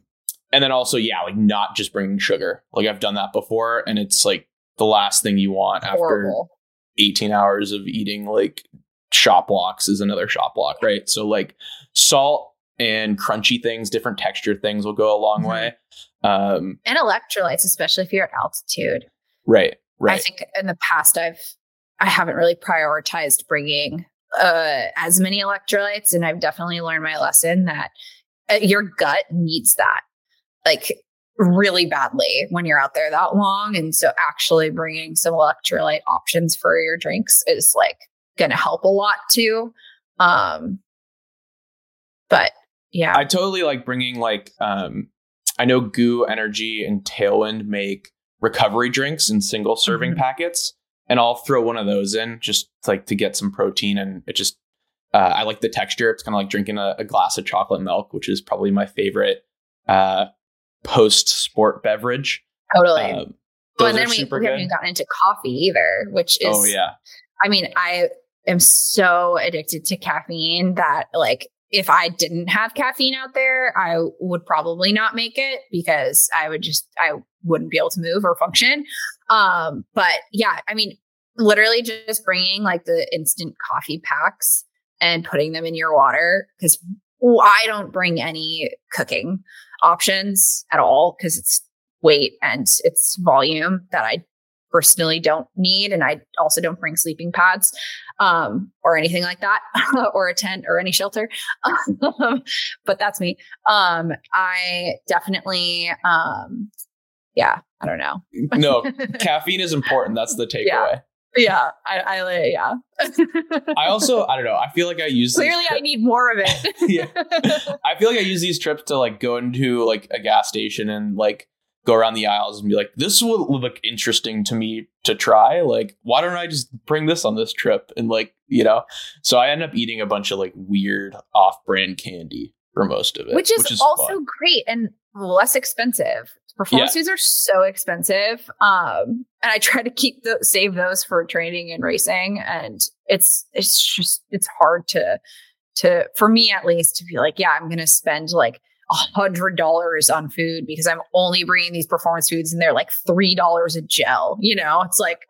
And then also, yeah, like, not just bringing sugar. Like, I've done that before, and it's, like, the last thing you want Horrible. After 18 hours of eating, like, shot blocks is another shot block, right? So, like, salt and crunchy things, different texture things will go a long way. And electrolytes, especially if you're at altitude. Right. I think in the past, I haven't really prioritized bringing as many electrolytes, and I've definitely learned my lesson that your gut needs that, like, really badly when you're out there that long. And so actually bringing some electrolyte options for your drinks is, like, going to help a lot too. But yeah, I totally like bringing, like, I know Goo Energy and Tailwind make recovery drinks in single serving packets, and I'll throw one of those in just like to get some protein. And it just, I like the texture. It's kind of like drinking a glass of chocolate milk, which is probably my favorite post sport beverage. Totally. Well, and then we haven't even gotten into coffee either, which is, I mean, I am so addicted to caffeine that like, if I didn't have caffeine out there, I would probably not make it because I wouldn't be able to move or function. But yeah, I mean, literally just bringing like the instant coffee packs and putting them in your water, because I don't bring any cooking options at all because it's weight and it's volume that I personally don't need. And I also don't bring sleeping pads or anything like that, or a tent or any shelter. But that's me. I definitely, I don't know. No, caffeine is important. That's the takeaway. Yeah. I also, I don't know. I feel like I use clearly I need more of it. Yeah. I feel like I use these trips to like go into like a gas station and like go around the aisles and be like, this will look interesting to me to try. Like, why don't I just bring this on this trip? And like, you know, so I end up eating a bunch of like weird off-brand candy for most of it, which is also fun. Great and less expensive. Performance foods are so expensive. And I try to save those for training and racing. And it's hard to, for me at least, to be like, yeah, I'm going to spend like $100 on food because I'm only bringing these performance foods and they're like $3 a gel, you know, it's like,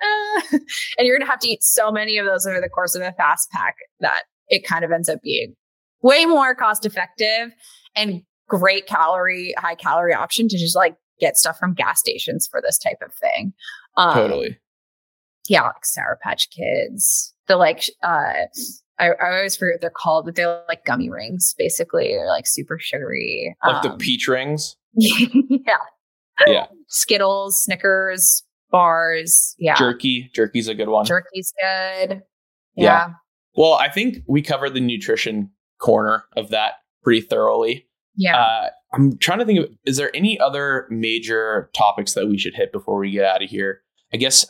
and you're going to have to eat so many of those over the course of a fast pack that it kind of ends up being way more cost effective and great high calorie option to just like get stuff from gas stations for this type of thing. Totally. Yeah. Like Sour Patch Kids. They're like, I always forget what they're called, but they're like gummy rings, basically. They're like super sugary. Like the peach rings? Yeah. Skittles, Snickers, bars. Yeah. Jerky. Jerky's a good one. Jerky's good. Yeah. Well, I think we covered the nutrition corner of that pretty thoroughly. Yeah. I'm trying to think of, is there any other major topics that we should hit before we get out of here? I guess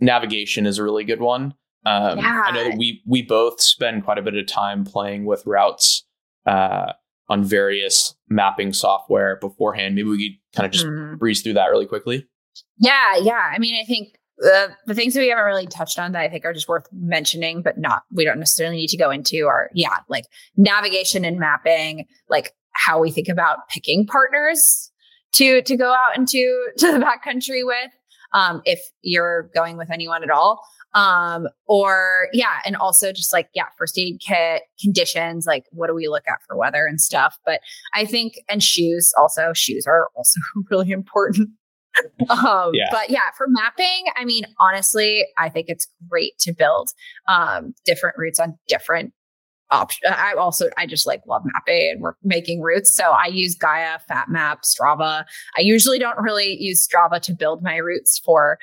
navigation is a really good one. I know that we both spend quite a bit of time playing with routes on various mapping software beforehand. Maybe we could kind of just breeze through that really quickly. Yeah. I mean, I think the things that we haven't really touched on that I think are just worth mentioning, but we don't necessarily need to go into are, like navigation and mapping, like how we think about picking partners to go out into to the backcountry with, if you're going with anyone at all. And also just like, first aid kit, conditions, like what do we look at for weather and stuff. But I think, and shoes are also really important. But for mapping, I mean, honestly, I think it's great to build, different routes on different options. I just like love mapping and we're making routes. So I use Gaia, FatMap, Strava. I usually don't really use Strava to build my routes for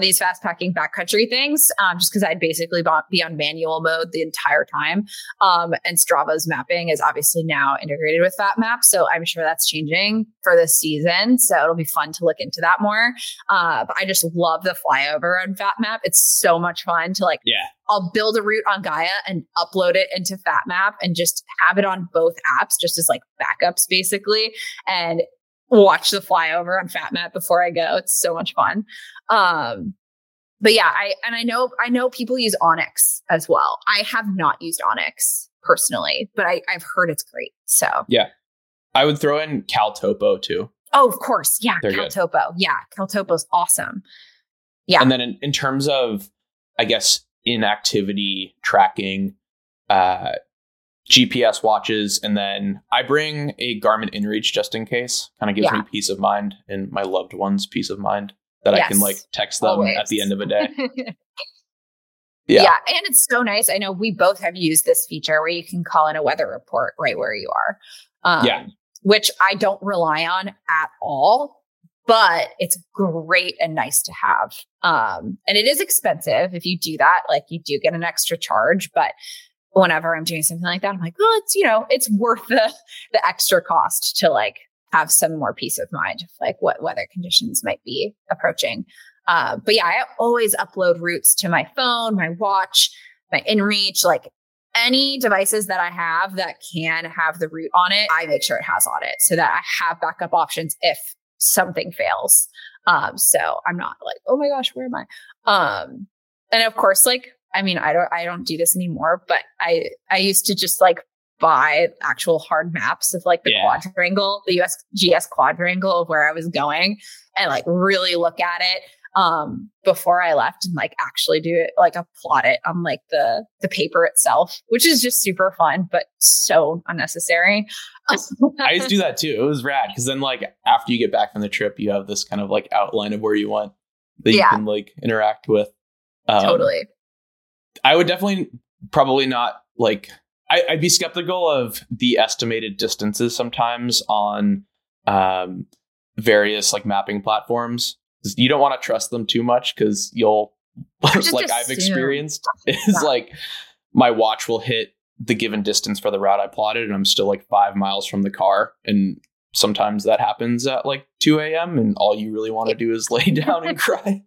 these fast packing backcountry things, just because I'd basically be on manual mode the entire time. And Strava's mapping is obviously now integrated with FatMap. So I'm sure that's changing for this season. So it'll be fun to look into that more. But I just love the flyover on FatMap. It's so much fun to I'll build a route on Gaia and upload it into FatMap and just have it on both apps just as like backups basically and watch the flyover on FatMap before I go. It's so much fun. I know people use Onyx as well. I have not used Onyx personally, but I've heard it's great. So yeah, I would throw in Caltopo too. Oh, of course. Yeah. They're Caltopo. Good. Yeah. Caltopo's awesome. Yeah. And then in terms of, I guess, inactivity tracking, GPS watches, and then I bring a Garmin inReach just in case. Kind of gives me peace of mind and my loved ones peace of mind that I can like text them at the end of a day. Yeah, and it's so nice. I know we both have used this feature where you can call in a weather report right where you are, which I don't rely on at all. But it's great and nice to have. And it is expensive if you do that, like you do get an extra charge. But whenever I'm doing something like that, I'm like, well, it's worth the extra cost to like have some more peace of mind of like what weather conditions might be approaching. But yeah, I always upload routes to my phone, my watch, my inReach, like any devices that I have that can have the route on it, I make sure it has on it so that I have backup options if something fails. So I'm not like, oh my gosh, where am I? And of course, like, I mean, I don't do this anymore, but I used to just like buy actual hard maps of like the quadrangle, the USGS quadrangle of where I was going and like really look at it before I left and like actually do it, like plot it on like the paper itself, which is just super fun, but so unnecessary. I used to do that too. It was rad. Cause then like after you get back from the trip, you have this kind of like outline of where you want that you can like interact with. Totally. I would definitely probably not like, I'd be skeptical of the estimated distances sometimes on various like mapping platforms. You don't want to trust them too much because you'll, like I've experienced, is like my watch will hit the given distance for the route I plotted and I'm still like 5 miles from the car. And sometimes that happens at like 2 a.m. and all you really want to do is lay down and cry.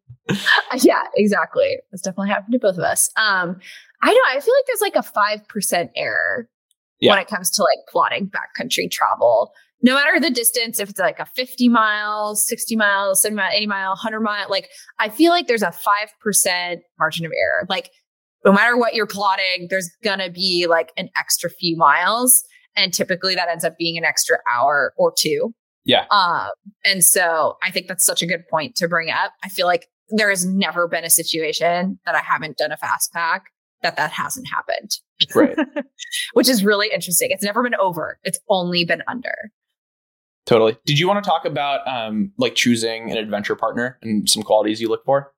Yeah, exactly. That's definitely happened to both of us. I know. I feel like there's like a 5% error when it comes to like plotting backcountry travel. No matter the distance, if it's like a 50 mile, 60 mile, 70 mile, 80 mile, 100 mile, like I feel like there's a 5% margin of error. Like no matter what you're plotting, there's going to be like an extra few miles. And typically that ends up being an extra hour or two. Yeah. And so I think that's such a good point to bring up. I feel like there has never been a situation that I haven't done a fast pack that hasn't happened. Right. Which is really interesting. It's never been over. It's only been under. Totally. Did you want to talk about like choosing an adventure partner and some qualities you look for?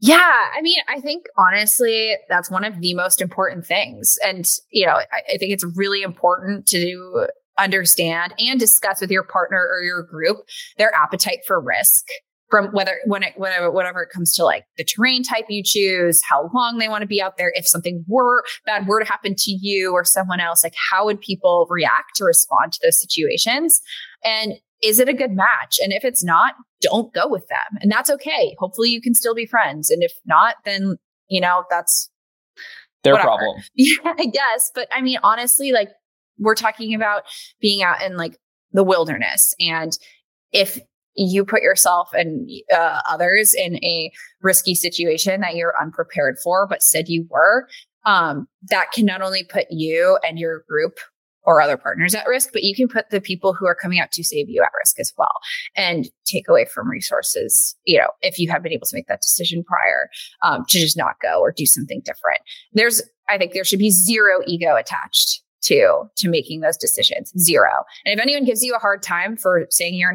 Yeah. I mean, I think honestly, that's one of the most important things. And, you know, I think it's really important to understand and discuss with your partner or your group their appetite for risk. From whenever it comes to like the terrain type you choose, how long they want to be out there, if something bad were to happen to you or someone else, like how would people react or respond to those situations? And is it a good match? And if it's not, don't go with them. And that's okay. Hopefully you can still be friends. And if not, then, you know, that's their problem. Yeah, I guess. But I mean, honestly, like we're talking about being out in like the wilderness. And if you put yourself and others in a risky situation that you're unprepared for, but said you were, that can not only put you and your group or other partners at risk, but you can put the people who are coming out to save you at risk as well and take away from resources, you know, if you have been able to make that decision prior to just not go or do something different. I think there should be zero ego attached to making those decisions. Zero. And if anyone gives you a hard time for saying you're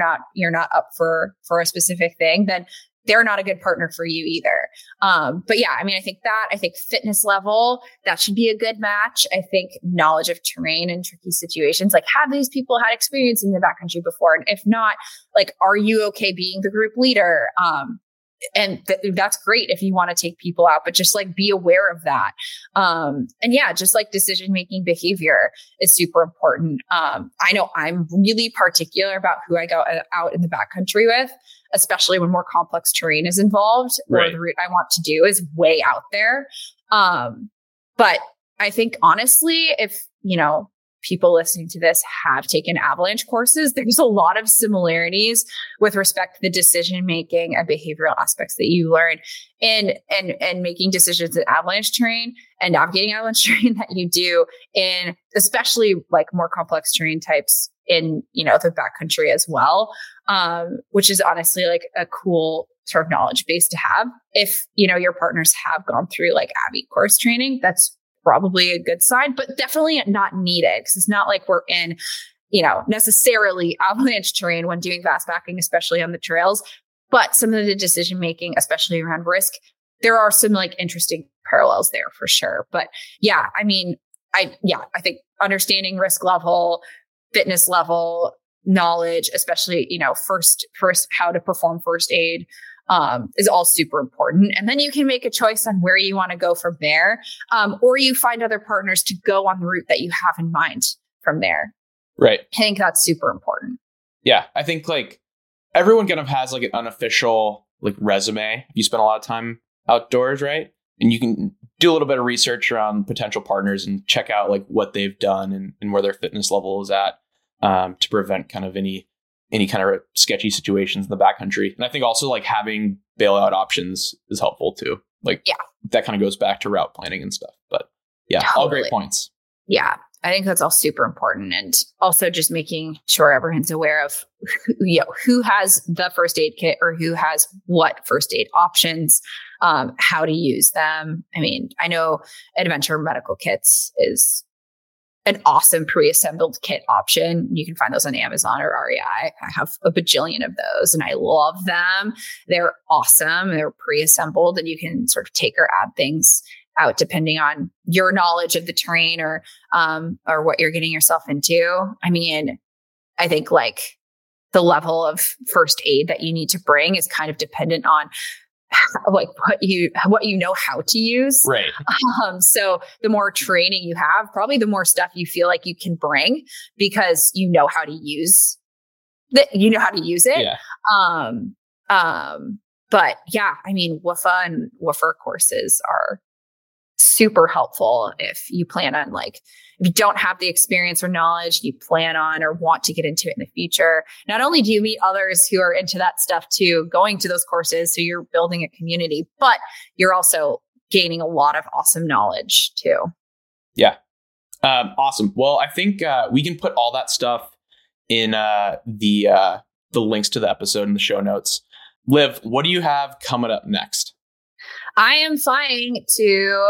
not up for a specific thing, then they're not a good partner for you either. But yeah, I mean, I think fitness level, that should be a good match. I think knowledge of terrain and tricky situations, like have these people had experience in the backcountry before? And if not, like, are you okay being the group leader? And that's great if you want to take people out, but just like be aware of that. And yeah, just like decision-making behavior is super important. I know I'm really particular about who I go out in the backcountry with, especially when more complex terrain is involved or the route I want to do is way out there. But I think honestly, if, you know, people listening to this have taken avalanche courses, there's a lot of similarities with respect to the decision-making and behavioral aspects that you learn in making decisions in avalanche terrain and navigating avalanche terrain that you do in especially like more complex terrain types in, you know, the backcountry as well, which is honestly like a cool sort of knowledge base to have. If, you know, your partners have gone through like AVI course training, that's probably a good sign, but definitely not needed because it's not like we're in, you know, necessarily avalanche terrain when doing fast packing, especially on the trails. But some of the decision making, especially around risk, there are some like interesting parallels there for sure. But yeah, I mean, I think understanding risk level, fitness level, knowledge, especially, you know, first how to perform first aid, is all super important. And then you can make a choice on where you want to go from there. Or you find other partners to go on the route that you have in mind from there. Right. I think that's super important. yeah, I think like everyone kind of has like an unofficial like resume. You spend a lot of time outdoors, right? And you can do a little bit of research around potential partners and check out like what they've done and where their fitness level is at, to prevent kind of any kind of sketchy situations in the backcountry. And I think also like having bailout options is helpful too. Like yeah, that kind of goes back to route planning and stuff, but yeah, totally. All great points. Yeah. I think that's all super important. And also just making sure everyone's aware of who has the first aid kit or who has what first aid options, how to use them. I mean, I know Adventure Medical Kits is an awesome pre-assembled kit option. You can find those on Amazon or REI. I have a bajillion of those and I love them. They're awesome. They're pre-assembled and you can sort of take or add things out depending on your knowledge of the terrain or what you're getting yourself into. I mean, I think like the level of first aid that you need to bring is kind of dependent on like what you know how to use. Right. So the more training you have, probably the more stuff you feel like you can bring because you know how to use that. You know how to use it. Yeah. But yeah, I mean, WUFA and WUFR courses are super helpful if you plan on like, if you don't have the experience or knowledge you plan on or want to get into it in the future. Not only do you meet others who are into that stuff too, going to those courses, so you're building a community, but you're also gaining a lot of awesome knowledge too. Yeah. Awesome. Well, I think we can put all that stuff in the links to the episode in the show notes. Liv, what do you have coming up next? I am flying to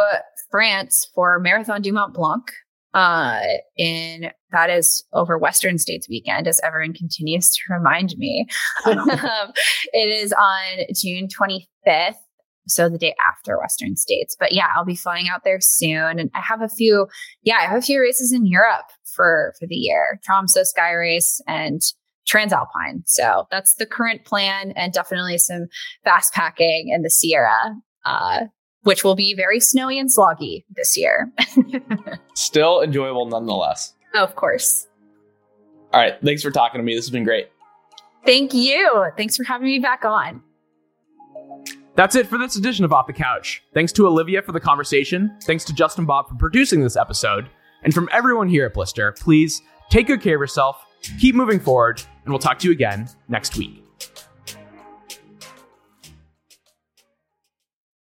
France for Marathon du Mont Blanc. That is over Western States weekend, as everyone continues to remind me. It is on June 25th, so the day after Western States. But yeah, I'll be flying out there soon. And I have a few races in Europe for the year. Tromsø Sky Race and Transalpine. So that's the current plan, and definitely some fast packing in the Sierra, which will be very snowy and sloggy this year. Still enjoyable nonetheless. Oh, of course. All right. Thanks for talking to me. This has been great. Thank you. Thanks for having me back on. That's it for this edition of Off the Couch. Thanks to Olivia for the conversation. Thanks to Justin Bob for producing this episode. And from everyone here at Blister, please take good care of yourself, keep moving forward, and we'll talk to you again next week.